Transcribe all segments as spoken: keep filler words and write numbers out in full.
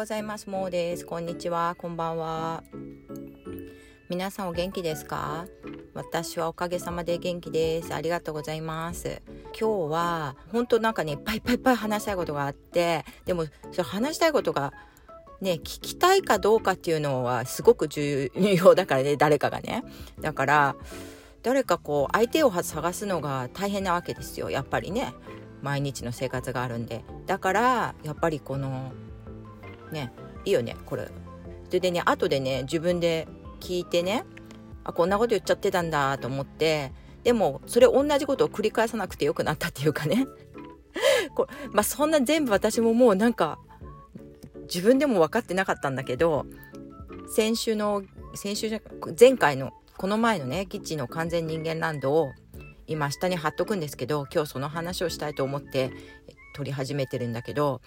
ございます。もうです。こんにちは。こんばんは。皆さんお元気ですか？私はおかげさまで元気です。ありがとうございます。今日は本当なんかね、いっぱいいっぱいいっぱい話したいことがあって、でもそれ話したいことがね、聞きたいかどうかっていうのはすごく重要だからね、誰かがね。だから誰かこう相手を探すのが大変なわけですよ、やっぱりね。毎日の生活があるんで。だからやっぱりこのね、いいよねこれ。それでね、後でね、自分で聞いてね、あ、こんなこと言っちゃってたんだと思って、でもそれ同じことを繰り返さなくてよくなったっていうかねこれ、まあ、そんな全部私ももうなんか自分でも分かってなかったんだけど、先週の先週じゃ前回のこの前のね、キッチンの完全人間ランドを今下に貼っとくんですけど、今日その話をしたいと思って撮り始めてるんだけど、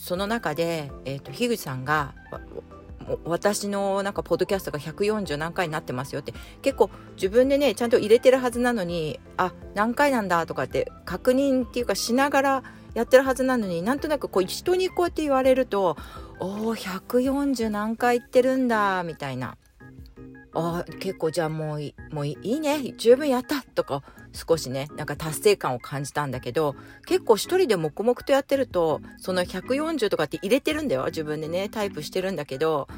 その中で、えーと、樋口さんが私のなんかポッドキャストがひゃくよんじゅうなんかいになってますよって、結構自分でねちゃんと入れてるはずなのに、あ、何回なんだとかって確認っていうかしながらやってるはずなのに、なんとなくこう人にこうやって言われると、おーひゃくよんじゅうなんかい行ってるんだみたいな、あ、結構じゃあもういい、もういいね、十分やったとか少しね、なんか達成感を感じたんだけど、結構一人で黙々とやってると、そのひゃくよんじゅうとかって入れてるんだよ、自分でねタイプしてるんだけど、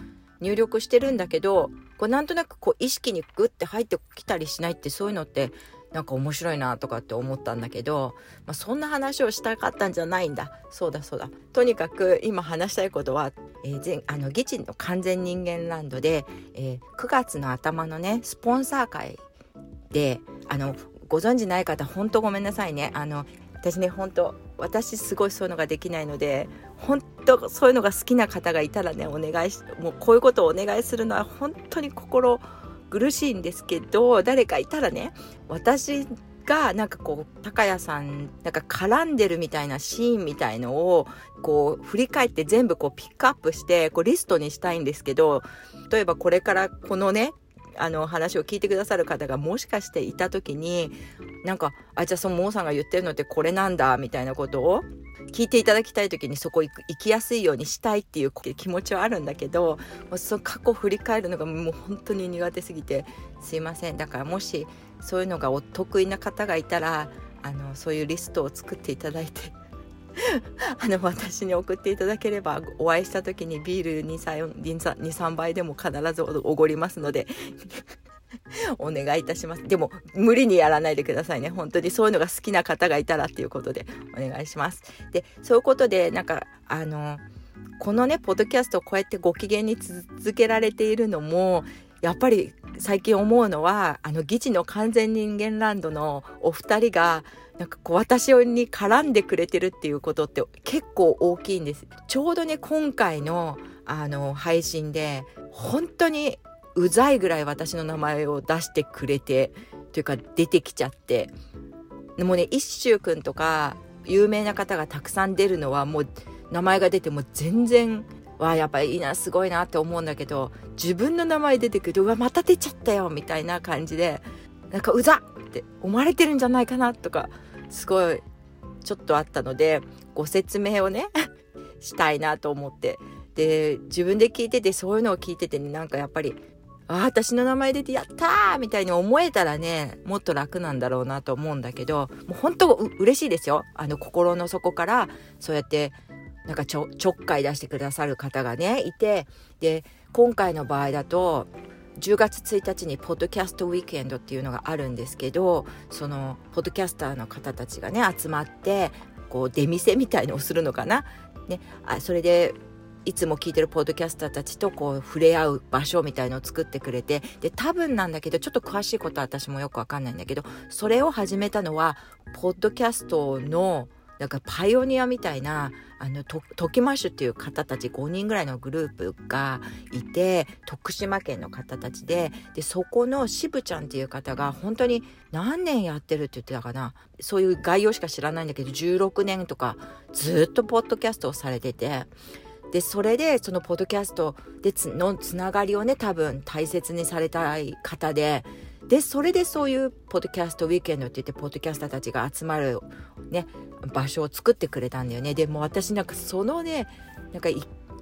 入力してるんだけど、こうなんとなくこう意識にグッて入ってきたりしないって、そういうのってなんか面白いなとかって思ったんだけど、まあ、そんな話をしたかったんじゃないんだ。そうだそうだ。とにかく今話したいことは、えー、前あのギチの完全人間ランドで、えー、くがつの頭のねスポンサー会で、あのご存じない方本当ごめんなさいね。あの私ね本当私すごいそういうのができないので、本当そういうのが好きな方がいたらねお願いし、もうこういうことをお願いするのは本当に心苦しいんですけど、誰かいたらね、私がなんかこう高谷さんなんか絡んでるみたいなシーンみたいのをこう振り返って全部こうピックアップしてこうリストにしたいんですけど、例えばこれからこのねあの話を聞いてくださる方がもしかしていた時に、なんかあじゃあそのモーさんが言ってるのってこれなんだみたいなことを聞いていただきたい時に、そこ行く行きやすいようにしたいっていう気持ちはあるんだけど、もうその過去を振り返るのがもう本当に苦手すぎてすいません。だからもしそういうのがお得意な方がいたら、あのそういうリストを作っていただいてあの私に送っていただければ、お会いした時にビール にさんばいでも必ずおごりますのでお願いいたします。でも無理にやらないでくださいね、本当にそういうのが好きな方がいたらっていうことでお願いします。でそういうことで、なんかあのこのねポッドキャストをこうやってご機嫌に続けられているのも、やっぱり最近思うのは、あのギチの完全人間ランドのお二人がなんかこう私に絡んでくれてるっていうことって結構大きいんです。ちょうどね今回のあの配信で本当にうざいぐらい私の名前を出してくれて、というか出てきちゃって、もうね一周くんとか有名な方がたくさん出るのはもう名前が出ても全然わ、やっぱりいいなすごいなって思うんだけど、自分の名前出てくるとうわまた出ちゃったよみたいな感じで、なんかうざって思われてるんじゃないかなとかすごいちょっとあったので、ご説明をねしたいなと思って、で自分で聞いてて、そういうのを聞いてて、ね、なんかやっぱりあ私の名前出てやったーみたいに思えたらね、もっと楽なんだろうなと思うんだけど、もう本当う嬉しいですよ。あの心の底からそうやってなんかちょ、ちょっかい出してくださる方がねいて、で今回の場合だとじゅうがつついたちにポッドキャストウィークエンドっていうのがあるんですけど、そのポッドキャスターの方たちがね集まってこう出店みたいのをするのかな、ね、あそれでいつも聞いてるポッドキャスターたちとこう触れ合う場所みたいのを作ってくれて、で多分なんだけどちょっと詳しいことは私もよくわかんないんだけど、それを始めたのはポッドキャストのなんかパイオニアみたいなあのトキマッシュっていう方たちごにんぐらいのグループがいて、徳島県の方たち で, でそこのしぶちゃんっていう方が本当に何年やってるって言ってたかな、そういう概要しか知らないんだけどじゅうろくねんとかずっとポッドキャストをされてて、でそれでそのポッドキャストでつのつながりをね多分大切にされたい方で、でそれでそういうポッドキャストウィークエンドって言ってポッドキャスターたちが集まる、ね、場所を作ってくれたんだよね。でも私なんかそのねなんか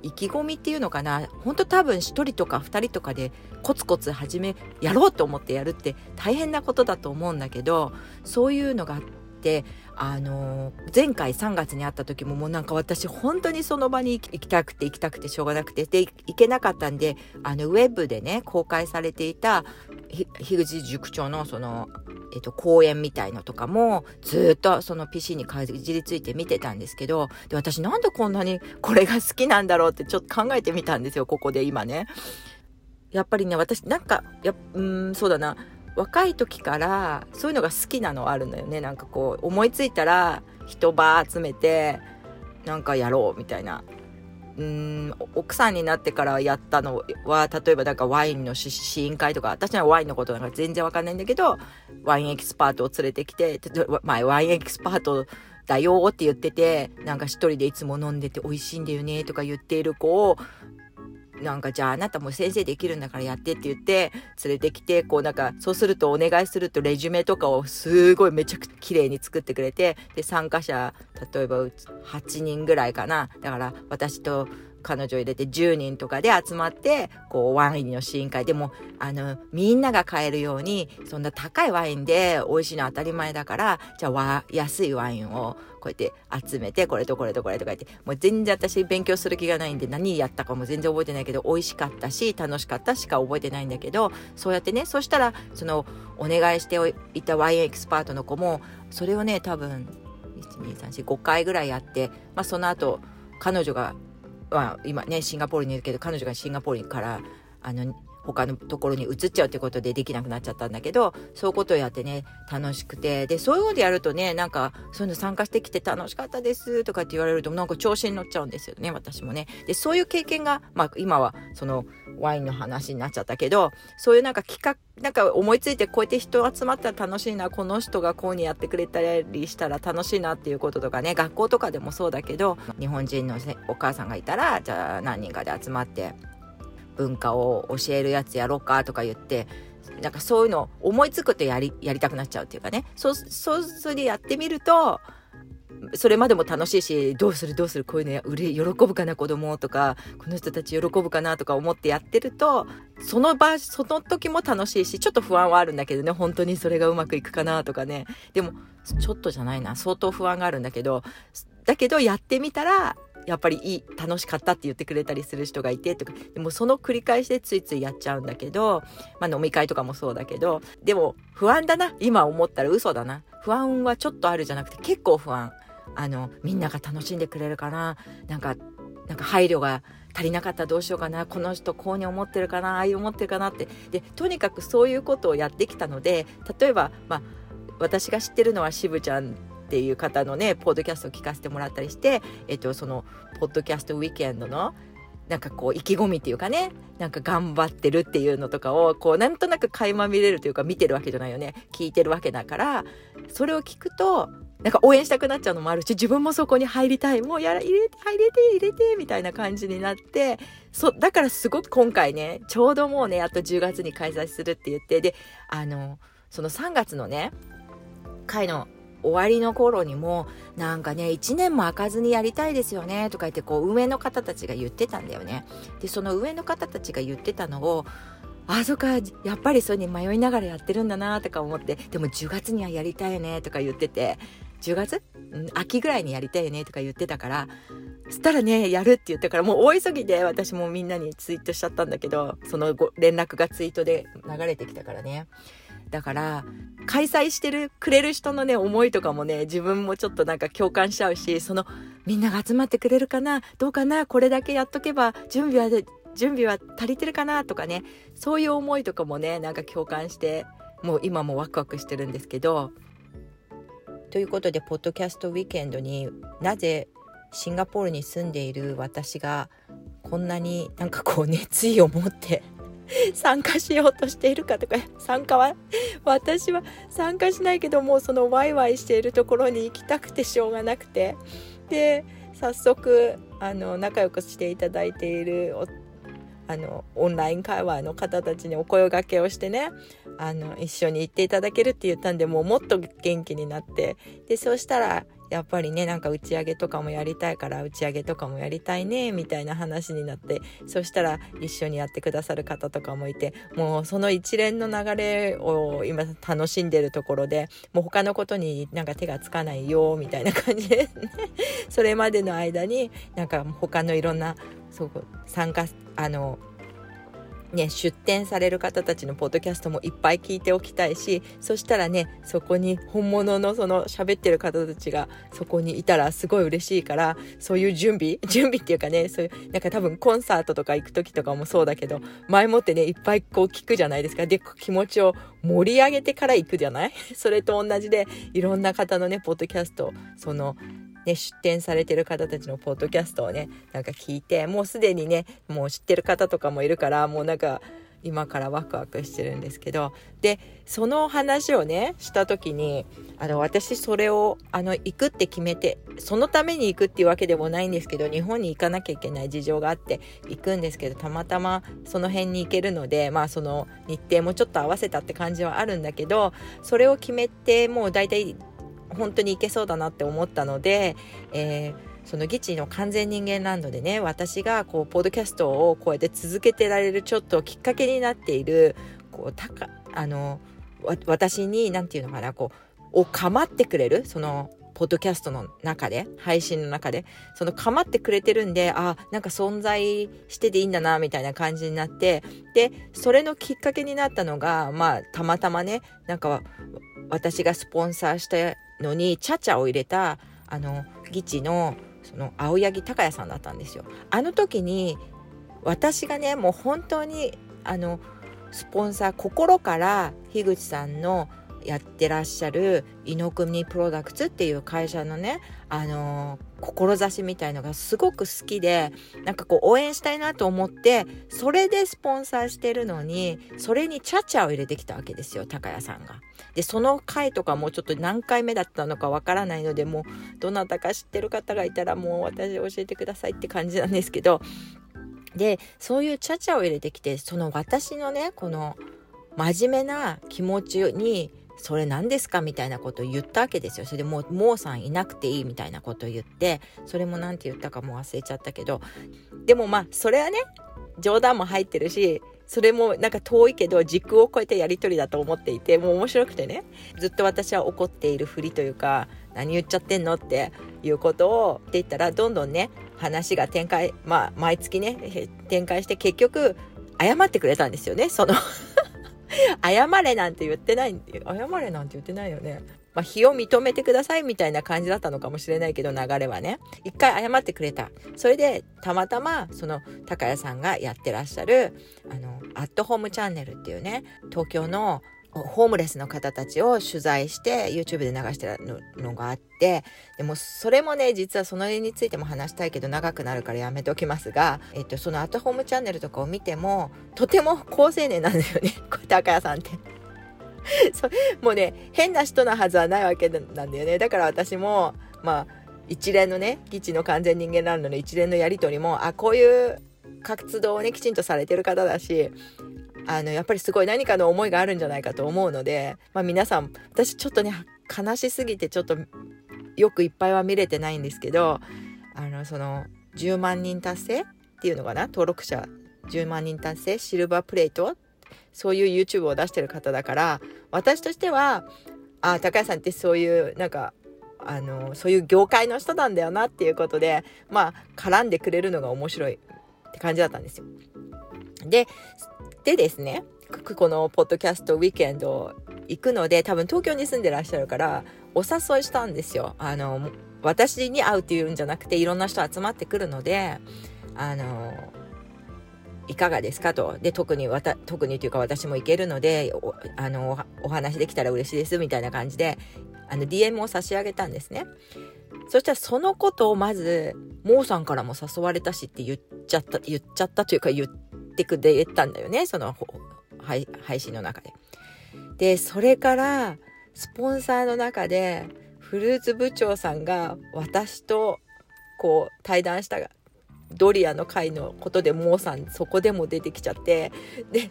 意気込みっていうのかな、本当多分一人とか二人とかでコツコツ始めやろうと思ってやるって大変なことだと思うんだけど、そういうのがあって、あの前回さんがつに会った時ももうなんか私本当にその場に行きたくて行きたくてしょうがなくてで行けなかったんで、あのウェブでね公開されていた樋口塾長のその、えっと、講演みたいのとかもずっとその ピーシー にかじりついて見てたんですけど、で私なんでこんなにこれが好きなんだろうってちょっと考えてみたんですよ、ここで今ね。やっぱりね私なんかやうーんそうだな若い時からそういうのが好きなのはあるんだよね。なんかこう思いついたら人ば集めてなんかやろうみたいな。うーん奥さんになってからやったのは例えばなんかワインの試飲会とか、私はワインのことなんか全然わかんないんだけどワインエキスパートを連れてきて、前ワインエキスパートだよって言っててなんか一人でいつも飲んでて美味しいんだよねとか言っている子をなんかじゃああなたも先生できるんだからやってって言って連れてきて、こうなんかそうするとお願いするとレジュメとかをすごいめちゃくちゃ綺麗に作ってくれて、で参加者例えばはちにんぐらいかな、だから私と彼女入れてじゅうにんとかで集まってこうワインの試飲会でもあのみんなが買えるように、そんな高いワインで美味しいのは当たり前だから、じゃあ安いワインをこうやって集めてこれとこれとこれとか言って、もう全然私勉強する気がないんで何やったかも全然覚えてないけど美味しかったし楽しかったしか覚えてないんだけど、そうやってね、そしたらそのお願いしていたワインエキスパートの子もそれをね多分 いち、に、さん、よん、ご 回ぐらいやって、まあ、その後彼女がまあ、今ねシンガポールにいるけど彼女がシンガポールからあの他のところに移っちゃうってことでできなくなっちゃったんだけど、そういうことをやってね楽しくて、でそういうことやるとねなんかそういうの参加してきて楽しかったですとかって言われるとなんか調子に乗っちゃうんですよね、私もね。でそういう経験が、まあ、今はそのワインの話になっちゃったけど、そういうなんか企画なんか思いついてこうやって人集まったら楽しいな、この人がこうにやってくれたりしたら楽しいなっていうこととかね、学校とかでもそうだけど日本人のお母さんがいたらじゃあ何人かで集まって文化を教えるやつやろうかとか言って、なんかそういうの思いつくとやり、やりたくなっちゃうっていうかね、そう、そう、それでやってみるとそれまでも楽しいし、どうするどうするこういうのやうれ喜ぶかな子供とかこの人たち喜ぶかなとか思ってやってるとその場その時も楽しいし、ちょっと不安はあるんだけどね、本当にそれがうまくいくかなとかね、でもちょっとじゃないな相当不安があるんだけど、だけどやってみたらやっぱりいい楽しかったって言ってくれたりする人がいてとか、でもその繰り返しでついついやっちゃうんだけど、まあ、飲み会とかもそうだけど、でも不安だな今思ったら嘘だな、不安はちょっとあるじゃなくて結構不安、あのみんなが楽しんでくれるかな、なんかなんか配慮が足りなかったどうしようかな、この人こうに思ってるかなああいう思ってるかなって、でとにかくそういうことをやってきたので、例えば、まあ、私が知ってるのはしぶちゃんっていう方のねポッドキャストを聞かせてもらったりして、えっと、そのポッドキャストウィークエンドのなんかこう意気込みっていうかね、なんか頑張ってるっていうのとかをこうなんとなく垣間見れるというか、見てるわけじゃないよね、聞いてるわけだから、それを聞くとなんか応援したくなっちゃうのもあるし、自分もそこに入りたい、もうやら入れて入れて入れてみたいな感じになって、そだからすごく今回ねちょうどもうねあとじゅうがつに開催するって言って、であのそのさんがつのね会の終わりの頃にもなんかねいちねんも開かずにやりたいですよねとか言ってこう上の方たちが言ってたんだよね。でその上の方たちが言ってたのをあそっかやっぱりそれに迷いながらやってるんだなとか思って、でもじゅうがつにはやりたいよねとか言ってて、じゅうがつ、うん、秋ぐらいにやりたいよねとか言ってたから、そしたらねやるって言ったからもう大急ぎで私もみんなにツイートしちゃったんだけど、そのご連絡がツイートで流れてきたからね、だから開催してるくれる人のね思いとかもね自分もちょっとなんか共感しちゃうし、そのみんなが集まってくれるかなどうかな、これだけやっとけば準備は準備は足りてるかなとかね、そういう思いとかもねなんか共感してもう今もワクワクしてるんですけど。ということでポッドキャストウィークエンドになぜシンガポールに住んでいる私がこんなになんかこう熱意を持って参加しようとしているかとか、参加は私は参加しないけどもうそのワイワイしているところに行きたくてしょうがなくて、で早速あの仲良くしていただいているあのオンライン会話の方たちにお声掛けをしてね、あの一緒に行っていただけるって言ったんでもうもっと元気になって、でそうしたらやっぱりね、なんか打ち上げとかもやりたいから打ち上げとかもやりたいねみたいな話になって、そしたら一緒にやってくださる方とかもいて、もうその一連の流れを今楽しんでるところで、もう他のことになんか手がつかないよみたいな感じですね。それまでの間になんか他のいろんなそう参加あのね、出展される方たちのポッドキャストもいっぱい聞いておきたいし、そしたらね、そこに本物のその喋ってる方たちがそこにいたらすごい嬉しいから、そういう準備準備っていうかね、そういうなんか多分コンサートとか行く時とかもそうだけど、前もってねいっぱいこう聞くじゃないですか。で気持ちを盛り上げてから行くじゃないそれと同じで、いろんな方のねポッドキャスト、そのね、出展されてる方たちのポッドキャストをねなんか聞いて、もうすでにねもう知ってる方とかもいるから、もうなんか今からワクワクしてるんですけど、でその話をねした時に、あの私それをあの行くって決めて、そのために行くっていうわけでもないんですけど、日本に行かなきゃいけない事情があって行くんですけど、たまたまその辺に行けるので、まあその日程もちょっと合わせたって感じはあるんだけど、それを決めてもう大体本当に行けそうだなって思ったので、えー、そのギチの完全人間ランドでね、私がこうポッドキャストをこうやって続けてられるちょっときっかけになっている、こうたかあの私になんていうのかな、こうを構ってくれる、そのポッドキャストの中で、配信の中でその構ってくれてるんで、あ、なんか存在してていいんだなみたいな感じになって、でそれのきっかけになったのが、まあたまたまね、なんか私がスポンサーしたのにチャチャを入れたあのギチのその青柳高也さんだったんですよ。あの時に私がね、もう本当にあのスポンサー、心から樋口さんのやってらっしゃるイノクミプロダクツっていう会社のね、あの志みたいのがすごく好きで、なんかこう応援したいなと思って、それでスポンサーしてるのに、それにチャチャを入れてきたわけですよ、高谷さんが。でその回とかもちょっと何回目だったのかわからないので、もうどなたか知ってる方がいたらもう私教えてくださいって感じなんですけど、でそういうチャチャを入れてきて、その私のねこの真面目な気持ちに、それ何ですかみたいなことを言ったわけですよ。それでもうもうさんいなくていいみたいなことを言って、それもなんて言ったかも忘れちゃったけど、でもまあそれはね冗談も入ってるし、それもなんか遠いけど時空を超えてやり取りだと思っていて、もう面白くてね、ずっと私は怒っているふりというか、何言っちゃってんのっていうことをって言ったら、どんどんね話が展開、まあ毎月ね展開して、結局謝ってくれたんですよね。その謝れなんて言ってないんで、謝れなんて言ってないよね。まあ、非を認めてくださいみたいな感じだったのかもしれないけど、流れはね一回謝ってくれた。それでたまたまその高谷さんがやってらっしゃるあのアットホームチャンネルっていうね、東京のホームレスの方たちを取材して YouTube で流してるのがあって、でもそれもね実はそれについても話したいけど長くなるからやめておきますが、えっと、そのアットホームチャンネルとかを見てもとても好青年なんですよね高谷さんってそもうね変な人のはずはないわけなんだよね。だから私もまあ一連のねギチの完全人間ランドの一連のやり取りも、あ、こういう活動をねきちんとされてる方だし、あのやっぱりすごい何かの思いがあるんじゃないかと思うので、まあ、皆さん、私ちょっとね悲しすぎてちょっとよくいっぱいは見れてないんですけど、あのそのじゅうまんにん達成っていうのかな、登録者じゅうまんにん達成、シルバープレート、そういう YouTube を出してる方だから、私としてはあ、高谷さんってそういうなんかあのそういう業界の人なんだよなっていうことで、まあ絡んでくれるのが面白いって感じだったんですよ。ででですね、このポッドキャストウィークエンド行くので、多分東京に住んでらっしゃるからお誘いしたんですよ。あの私に会うっていうんじゃなくて、いろんな人集まってくるので、あのいかがですかと。で特にわた特にというか、私も行けるので お, あのお話できたら嬉しいですみたいな感じで、あの ディーエム を差し上げたんですね。そしたらそのことをまずモーさんからも誘われたしって言っちゃった言っちゃったというか言っててくれたんだよね、その配信の中で。でそれからスポンサーの中でフルーツ部長さんが私とこう対談したドリアの会のことで、もうさんそこでも出てきちゃって、で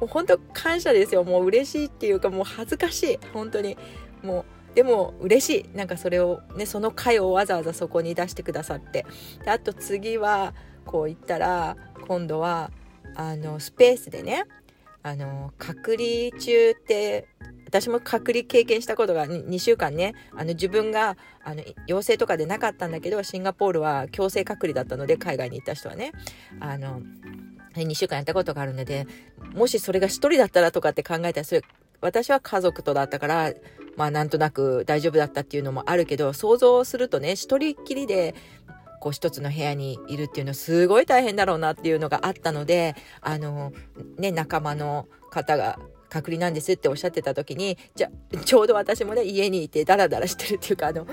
もう本当感謝ですよ。もう嬉しいっていうか、もう恥ずかしい、本当にもうでも嬉しい、なんかそれをね、その回をわざわざそこに出してくださって、であと次はこう行ったら今度はあのスペースでね、あの隔離中って私も隔離経験したことがにしゅうかんね、あの自分があの陽性とかでなかったんだけど、シンガポールは強制隔離だったので、海外に行った人はね、あのにしゅうかんやったことがあるので、もしそれが一人だったらとかって考えたら、それ私は家族とだったから、まあ、なんとなく大丈夫だったっていうのもあるけど、想像するとね、一人っきりでこう一つの部屋にいるっていうのすごい大変だろうなっていうのがあったので、あの、ね、仲間の方が隔離なんですっておっしゃってた時に、じゃちょうど私もね、家にいてダラダラしてるっていうか、あの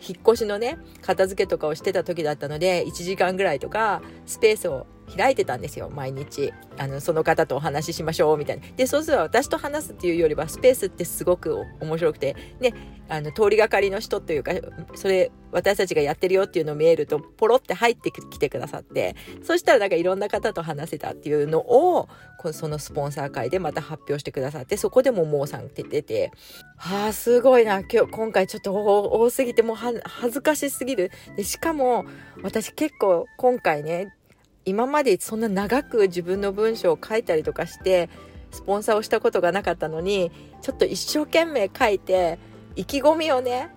引っ越しのね、片付けとかをしてた時だったので、いちじかんぐらいとかスペースを開いてたんですよ、毎日。あのその方とお話ししましょうみたいな。で、そうすると私と話すっていうよりは、スペースってすごく面白くてね、あの通りがかりの人というか、それ私たちがやってるよっていうのを見えるとポロって入ってきてくださって、そしたらなんかいろんな方と話せたっていうのを、そのスポンサー会でまた発表してくださって、そこでももうさんって出て、はあ、すごいな、今日今回ちょっと多すぎてもうは恥ずかしすぎる。でしかも私結構今回ね、今までそんな長く自分の文章を書いたりとかしてスポンサーをしたことがなかったのに、ちょっと一生懸命書いて意気込みをね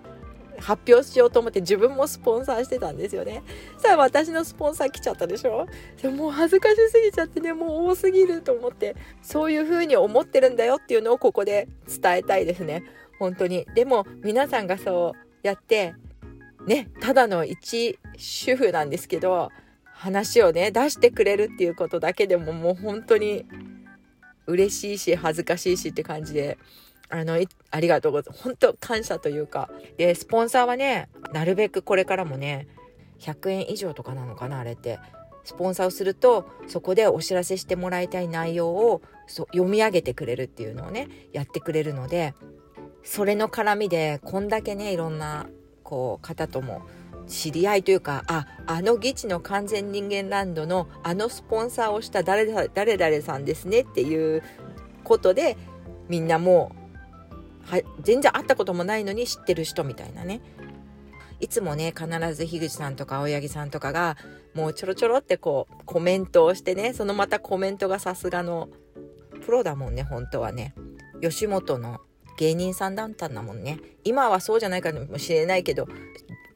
発表しようと思って、自分もスポンサーしてたんですよね。さあ、私のスポンサー来ちゃったでしょ。もう恥ずかしすぎちゃってね、もう多すぎると思って、そういう風に思ってるんだよっていうのをここで伝えたいですね、本当に。でも皆さんがそうやってね、ただの一主婦なんですけど、話をね出してくれるっていうことだけでももう本当に嬉しいし恥ずかしいしって感じで、あのありがとうございます、本当感謝というか。でスポンサーはね、なるべくこれからもね、ひゃくえん以上とかなのかな、あれってスポンサーをするとそこでお知らせしてもらいたい内容を読み上げてくれるっていうのをねやってくれるので、それの絡みでこんだけね、いろんなこう方とも知り合いというか、あ、あのギチの完全人間ランドのあのスポンサーをした誰々誰々さんですねっていうことで、みんなもうは全然会ったこともないのに知ってる人みたいなね。いつもね、必ず樋口さんとか青柳さんとかがもうちょろちょろってこうコメントをしてね、そのまたコメントがさすがのプロだもんね、本当はね。吉本の芸人さんだったんだもんね。今はそうじゃないかもしれないけど、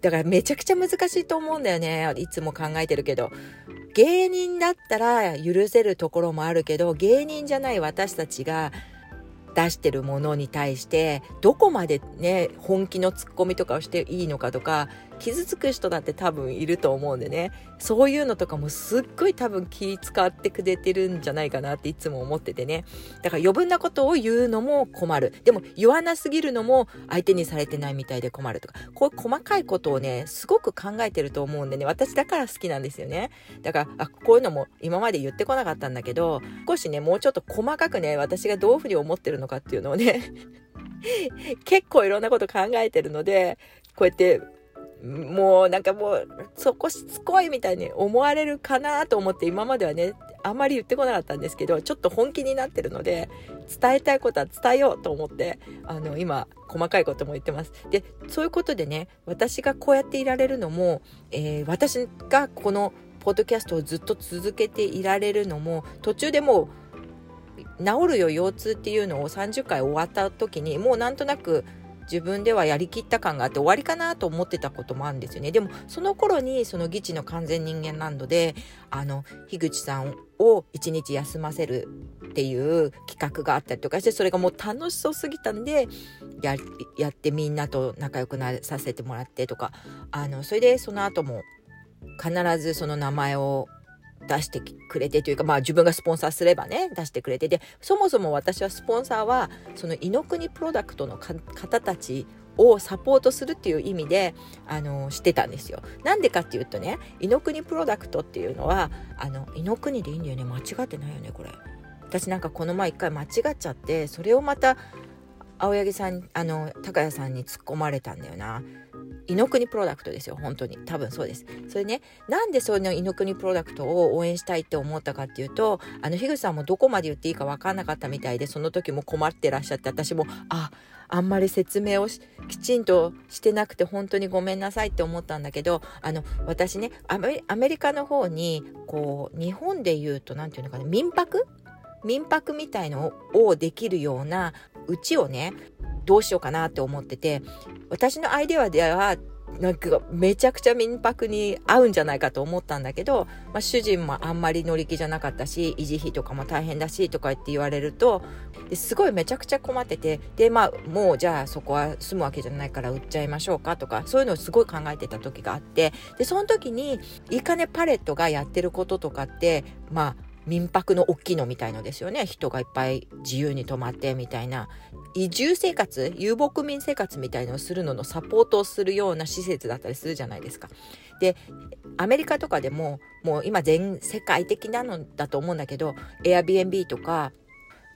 だからめちゃくちゃ難しいと思うんだよね、いつも考えてるけど。芸人だったら許せるところもあるけど、芸人じゃない私たちが出してるものに対してどこまでね本気のツッコミとかをしていいのかとか、傷つく人だって多分いると思うんでね、そういうのとかもすっごい多分気使ってくれてるんじゃないかなっていつも思っててね。だから余分なことを言うのも困る、でも言わなすぎるのも相手にされてないみたいで困るとか、こういう細かいことをねすごく考えてると思うんでね、私だから好きなんですよね。だからあ、こういうのも今まで言ってこなかったんだけど、少しねもうちょっと細かくね、私がどういうふうに思ってるのかっていうのをね結構いろんなこと考えてるので、こうやってもうなんかもうそこしつこいみたいに思われるかなと思って、今まではねあんまり言ってこなかったんですけど、ちょっと本気になってるので伝えたいことは伝えようと思って、あの今細かいことも言ってます。でそういうことでね、私がこうやっていられるのも、えー、私がこのポッドキャストをずっと続けていられるのも、途中でもう治るよ腰痛っていうのをさんじゅっかい終わった時に、もうなんとなく自分ではやりきった感があって終わりかなと思ってたこともあるんですよね。でもその頃にそのギチの完全人間ランドで、あの樋口さんを一日休ませるっていう企画があったりとかして、それがもう楽しそうすぎたんで や, やってみんなと仲良くなさせてもらってとか、あのそれでその後も必ずその名前を出してくれてというか、まあ自分がスポンサーすればね出してくれて、でそもそも私はスポンサーはそのイノクニプロダクトの方たちをサポートするっていう意味であのしてたんですよ。なんでかっていうとね、イノクニプロダクトっていうのはあのイノクニでいいんだよね、間違ってないよねこれ。私なんかこの前一回間違っちゃって、それをまた青柳さん、あの高谷さんに突っ込まれたんだよな。イノクニプロダクトですよ、本当に多分そうです。それね、なんでそのイノクニプロダクトを応援したいって思ったかっていうと、あの樋口さんもどこまで言っていいか分かんなかったみたいで、その時も困ってらっしゃって、私もああんまり説明をしきちんとしてなくて本当にごめんなさいって思ったんだけど、あの私ね、アメ、アメリカの方にこう日本で言うとなんていうのかな、民泊民泊みたいのをできるようなうちをね、どうしようかなって思ってて、私のアイデアではなんかめちゃくちゃ民泊に合うんじゃないかと思ったんだけど、まあ、主人もあんまり乗り気じゃなかったし、維持費とかも大変だしとかって言われると、ですごいめちゃくちゃ困ってて、でまあもうじゃあそこは住むわけじゃないから売っちゃいましょうかとか、そういうのをすごい考えてた時があって、でその時にいいかねパレットがやってることとかって、まあ民泊の大きいのみたいのですよね。人がいっぱい自由に泊まってみたいな、移住生活、遊牧民生活みたいのをするののサポートをするような施設だったりするじゃないですか。でアメリカとかでももう今全世界的なのだと思うんだけど、 Airbnb とか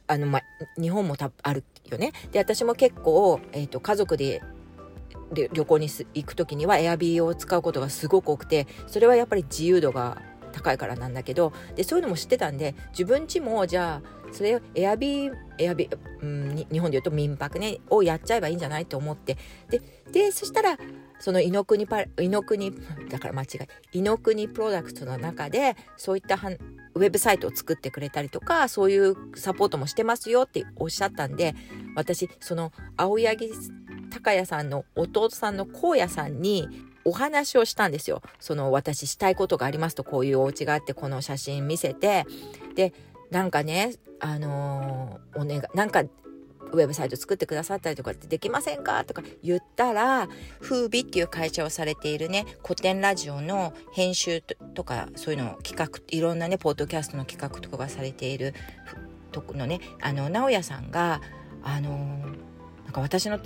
あの、ま、日本もたあるよね。で私も結構、えーと、家族で旅行に行く時には Airbnb を使うことがすごく多くて、それはやっぱり自由度が高いからなんだけど、でそういうのも知ってたんで、自分家もじゃあそれをエアビーエアビー、うん、日本で言うと民泊ねをやっちゃえばいいんじゃないと思って、ででそしたらそのイノクニパイノクニだから間違いイノクニプロダクトの中でそういったはんウェブサイトを作ってくれたりとか、そういうサポートもしてますよっておっしゃったんで、私その青柳高也さんの弟さんの高也さんにお話をしたんですよ。その私したいことがありますと、こういうお家があってこの写真見せて、でなんかねあのー、お願いなんかウェブサイト作ってくださったりとかってできませんかとか言ったら、FUBIっていう会社をされているね、古典ラジオの編集とかそういうのを企画、いろんなねポッドキャストの企画とかがされているとのね、あの直也さんがあのー、なんか私の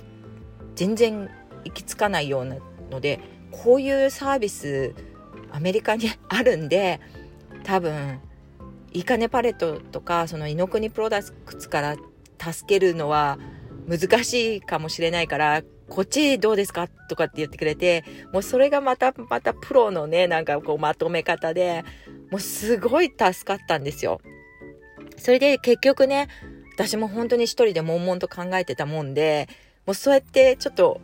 全然行き着かないようなので、こういうサービスアメリカにあるんで、多分いいかねパレットとかそのイノクニプロダクツから助けるのは難しいかもしれないから、こっちどうですかとかって言ってくれて、もうそれがまたまたプロのねなんかこうまとめ方で、もうすごい助かったんですよ。それで結局ね、私も本当に一人で悶々と考えてたもんで、もうそうやってちょっと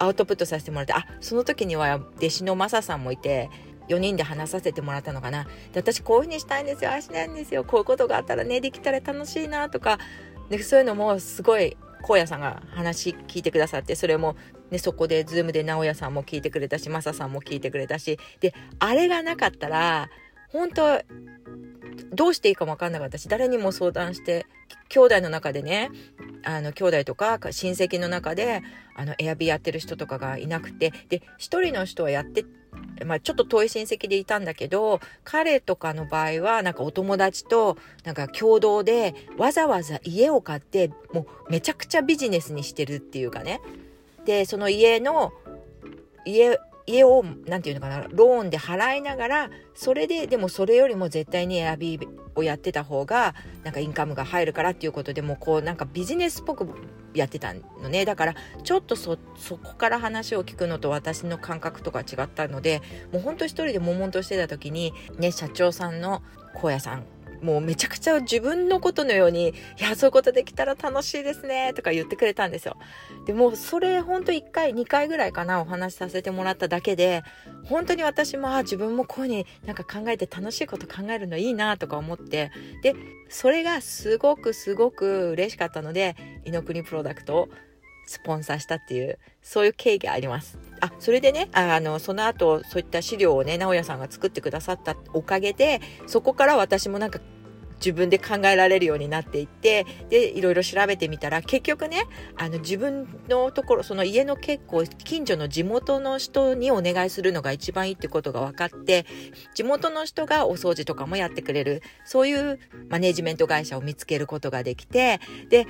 アウトプットさせてもらって、あ、その時には弟子のマサさんもいてよにんで話させてもらったのかな。で私こういう風にしたいんですよ、ああしたいんですよ、こういうことがあったらねできたら楽しいなとか、でそういうのもすごい高野さんが話聞いてくださって、それも、ね、そこでズームで直也さんも聞いてくれたし、マサさんも聞いてくれたし、であれがなかったら本当どうしていいかも分かんなかったし、誰にも相談して兄弟の中でね、あの兄弟とか親戚の中であのエアビーやってる人とかがいなくて、で一人の人はやって、まあ、ちょっと遠い親戚でいたんだけど、彼とかの場合はなんかお友達となんか共同でわざわざ家を買って、もうめちゃくちゃビジネスにしてるっていうかね、でその家の家家をなんていうのかな、ローンで払いながら、それででもそれよりも絶対にエアビーをやってた方がなんかインカムが入るからっていうことで、もうこうなんかビジネスっぽくやってたのね。だからちょっと そ, そこから話を聞くのと私の感覚とか違ったので、もう本当一人で悶々としてた時にね、社長さんの高野さん、もうめちゃくちゃ自分のことのように、いやそういうことできたら楽しいですねとか言ってくれたんですよ。でもうそれ本当いっかいにかいぐらいかなお話しさせてもらっただけで、本当に私もあ自分もこういうになんか考えて楽しいこと考えるのいいなとか思って、でそれがすごくすごく嬉しかったので、イノクニプロダクトをスポンサーしたっていう、そういう経緯があります。あ、それでね、あのその後そういった資料をね直也さんが作ってくださったおかげで、そこから私もなんか自分で考えられるようになっていって、でいろいろ調べてみたら、結局ねあの自分のところ、その家の結構近所の地元の人にお願いするのが一番いいってことが分かって、地元の人がお掃除とかもやってくれる、そういうマネジメント会社を見つけることができて、で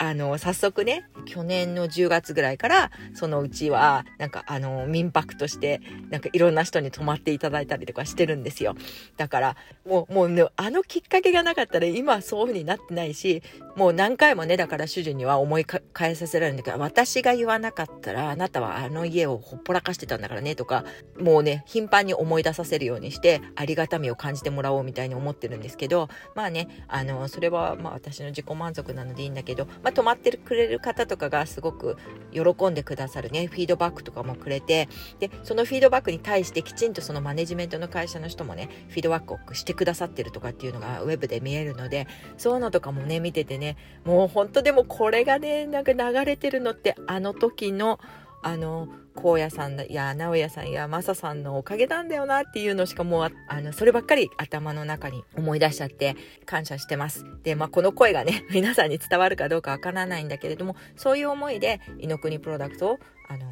あの早速ね去年のじゅうがつぐらいから、そのうちはなんかあの民泊としてなんかいろんな人に泊まっていただいたりとかしてるんですよ。だからもう、もうね、あのきっかけがなかったら今そういう風になってないし、もう何回もね、だから主人には思い返させられるんだけど、私が言わなかったらあなたはあの家をほっぽらかしてたんだからねとか、もうね頻繁に思い出させるようにしてありがたみを感じてもらおうみたいに思ってるんですけど、まあね、あのそれはまあ私の自己満足なのでいいんだけど、まあ、泊まってくれる方とかがすごく喜んでくださるね、フィードバックとかもくれて、でそのフィードバックに対してきちんとそのマネジメントの会社の人もねフィードバックをしてくださってるとかっていうのがウェブで見えるので、そういうのとかもね見ててね、もう本当でもこれがねなんか流れてるのってあの時のあの高野さんや直也さんやマサさんのおかげなんだよなっていうのしかもうあのそればっかり頭の中に思い出しちゃって感謝してます。で、まあ、この声がね皆さんに伝わるかどうかわからないんだけれども、そういう思いでイノクニプロダクトをあの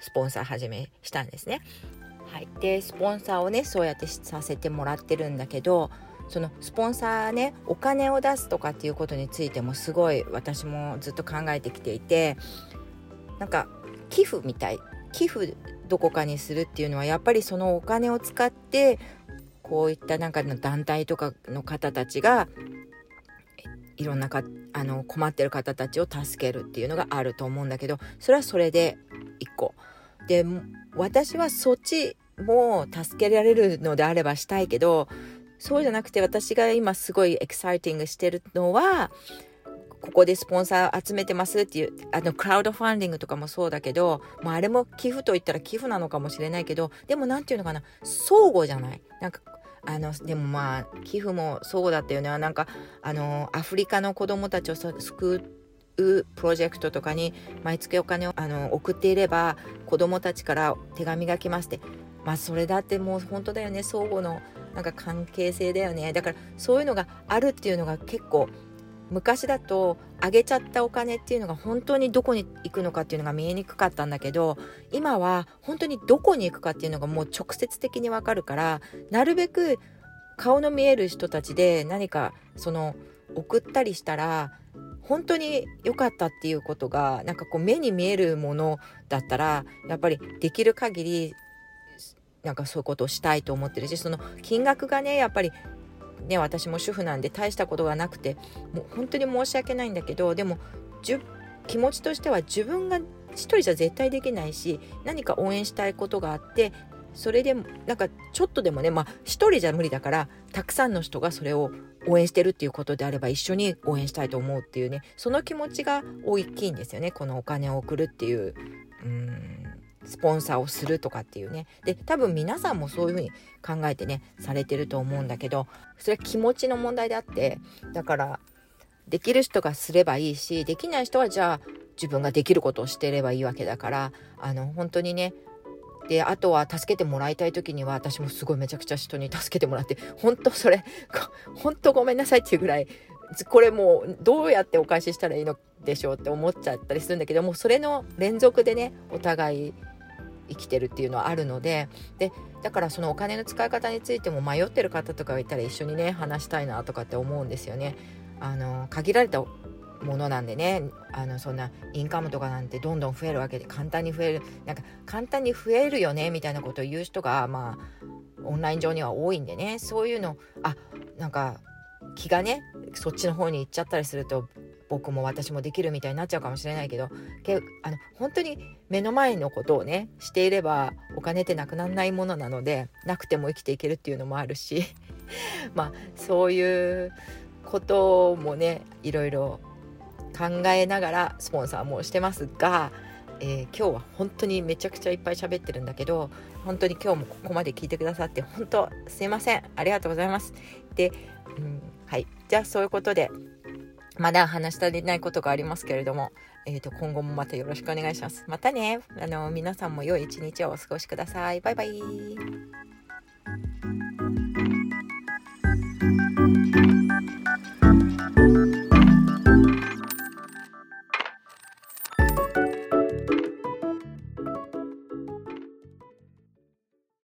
スポンサー始めしたんですね。はい、でスポンサーをねそうやってさせてもらってるんだけど、そのスポンサーねお金を出すとかっていうことについてもすごい私もずっと考えてきていて、なんか寄付みたい、寄付どこかにするっていうのはやっぱりそのお金を使ってこういったなんかの団体とかの方たちがいろんなかあの困ってる方たちを助けるっていうのがあると思うんだけど、それはそれで一個で、私はそっちも助けられるのであればしたいけど、そうじゃなくて私が今すごいエキサイティングしてるのは、ここでスポンサー集めてますっていうあのクラウドファンディングとかもそうだけど、まあ、あれも寄付といったら寄付なのかもしれないけど、でもなんていうのかな、相互じゃない、なんかあのでもまあ寄付も相互だったよね。なんかあのアフリカの子どもたちを救うプロジェクトとかに毎月お金をあの送っていれば子どもたちから手紙が来ますって、まあそれだってもう本当だよね、相互のなんか関係性だよね。だからそういうのがあるっていうのが結構昔だとあげちゃったお金っていうのが本当にどこに行くのかっていうのが見えにくかったんだけど、今は本当にどこに行くかっていうのがもう直接的にわかるから、なるべく顔の見える人たちで何かその送ったりしたら本当に良かったっていうことがなんかこう目に見えるものだったらやっぱりできる限りなんかそういうことをしたいと思ってるし、その金額がねやっぱりね私も主婦なんで大したことがなくてもう本当に申し訳ないんだけど、でもじゅ気持ちとしては自分が一人じゃ絶対できないし、何か応援したいことがあって、それでなんかちょっとでもね、まあ一人じゃ無理だからたくさんの人がそれを応援してるっていうことであれば一緒に応援したいと思うっていうね、その気持ちが大きいんですよね、このお金を送るっていう、うーんスポンサーをするとかっていうね。で多分皆さんもそういうふうに考えてねされてると思うんだけど、それは気持ちの問題であって、だからできる人がすればいいし、できない人はじゃあ自分ができることをしてればいいわけだから、あの本当にね、であとは助けてもらいたい時には私もすごいめちゃくちゃ人に助けてもらって、本当それ本当ごめんなさいっていうぐらい、これもうどうやってお返ししたらいいのでしょうって思っちゃったりするんだけども、それの連続でねお互い生きてるっていうのはあるので、でだからそのお金の使い方についても迷ってる方とかがいたら一緒にね話したいなとかって思うんですよね。あの限られたものなんでね、あのそんなインカムとかなんてどんどん増えるわけで、簡単に増える、なんか簡単に増えるよねみたいなことを言う人がまあオンライン上には多いんでね、そういうのあなんか気がねそっちの方に行っちゃったりすると僕も私もできるみたいになっちゃうかもしれないけど、けあの本当に目の前のことをねしていればお金ってなくならないものなので、なくても生きていけるっていうのもあるしまあそういうこともねいろいろ考えながらスポンサーもしてますが、えー、今日は本当にめちゃくちゃいっぱい喋ってるんだけど、本当に今日もここまで聞いてくださって本当すいません、ありがとうございます。で、うん、はいじゃあそういうことでまだ話し足りないことがありますけれども、えーと、今後もまたよろしくお願いします。またね、あの皆さんも良い一日をお過ごしください。バイバイ。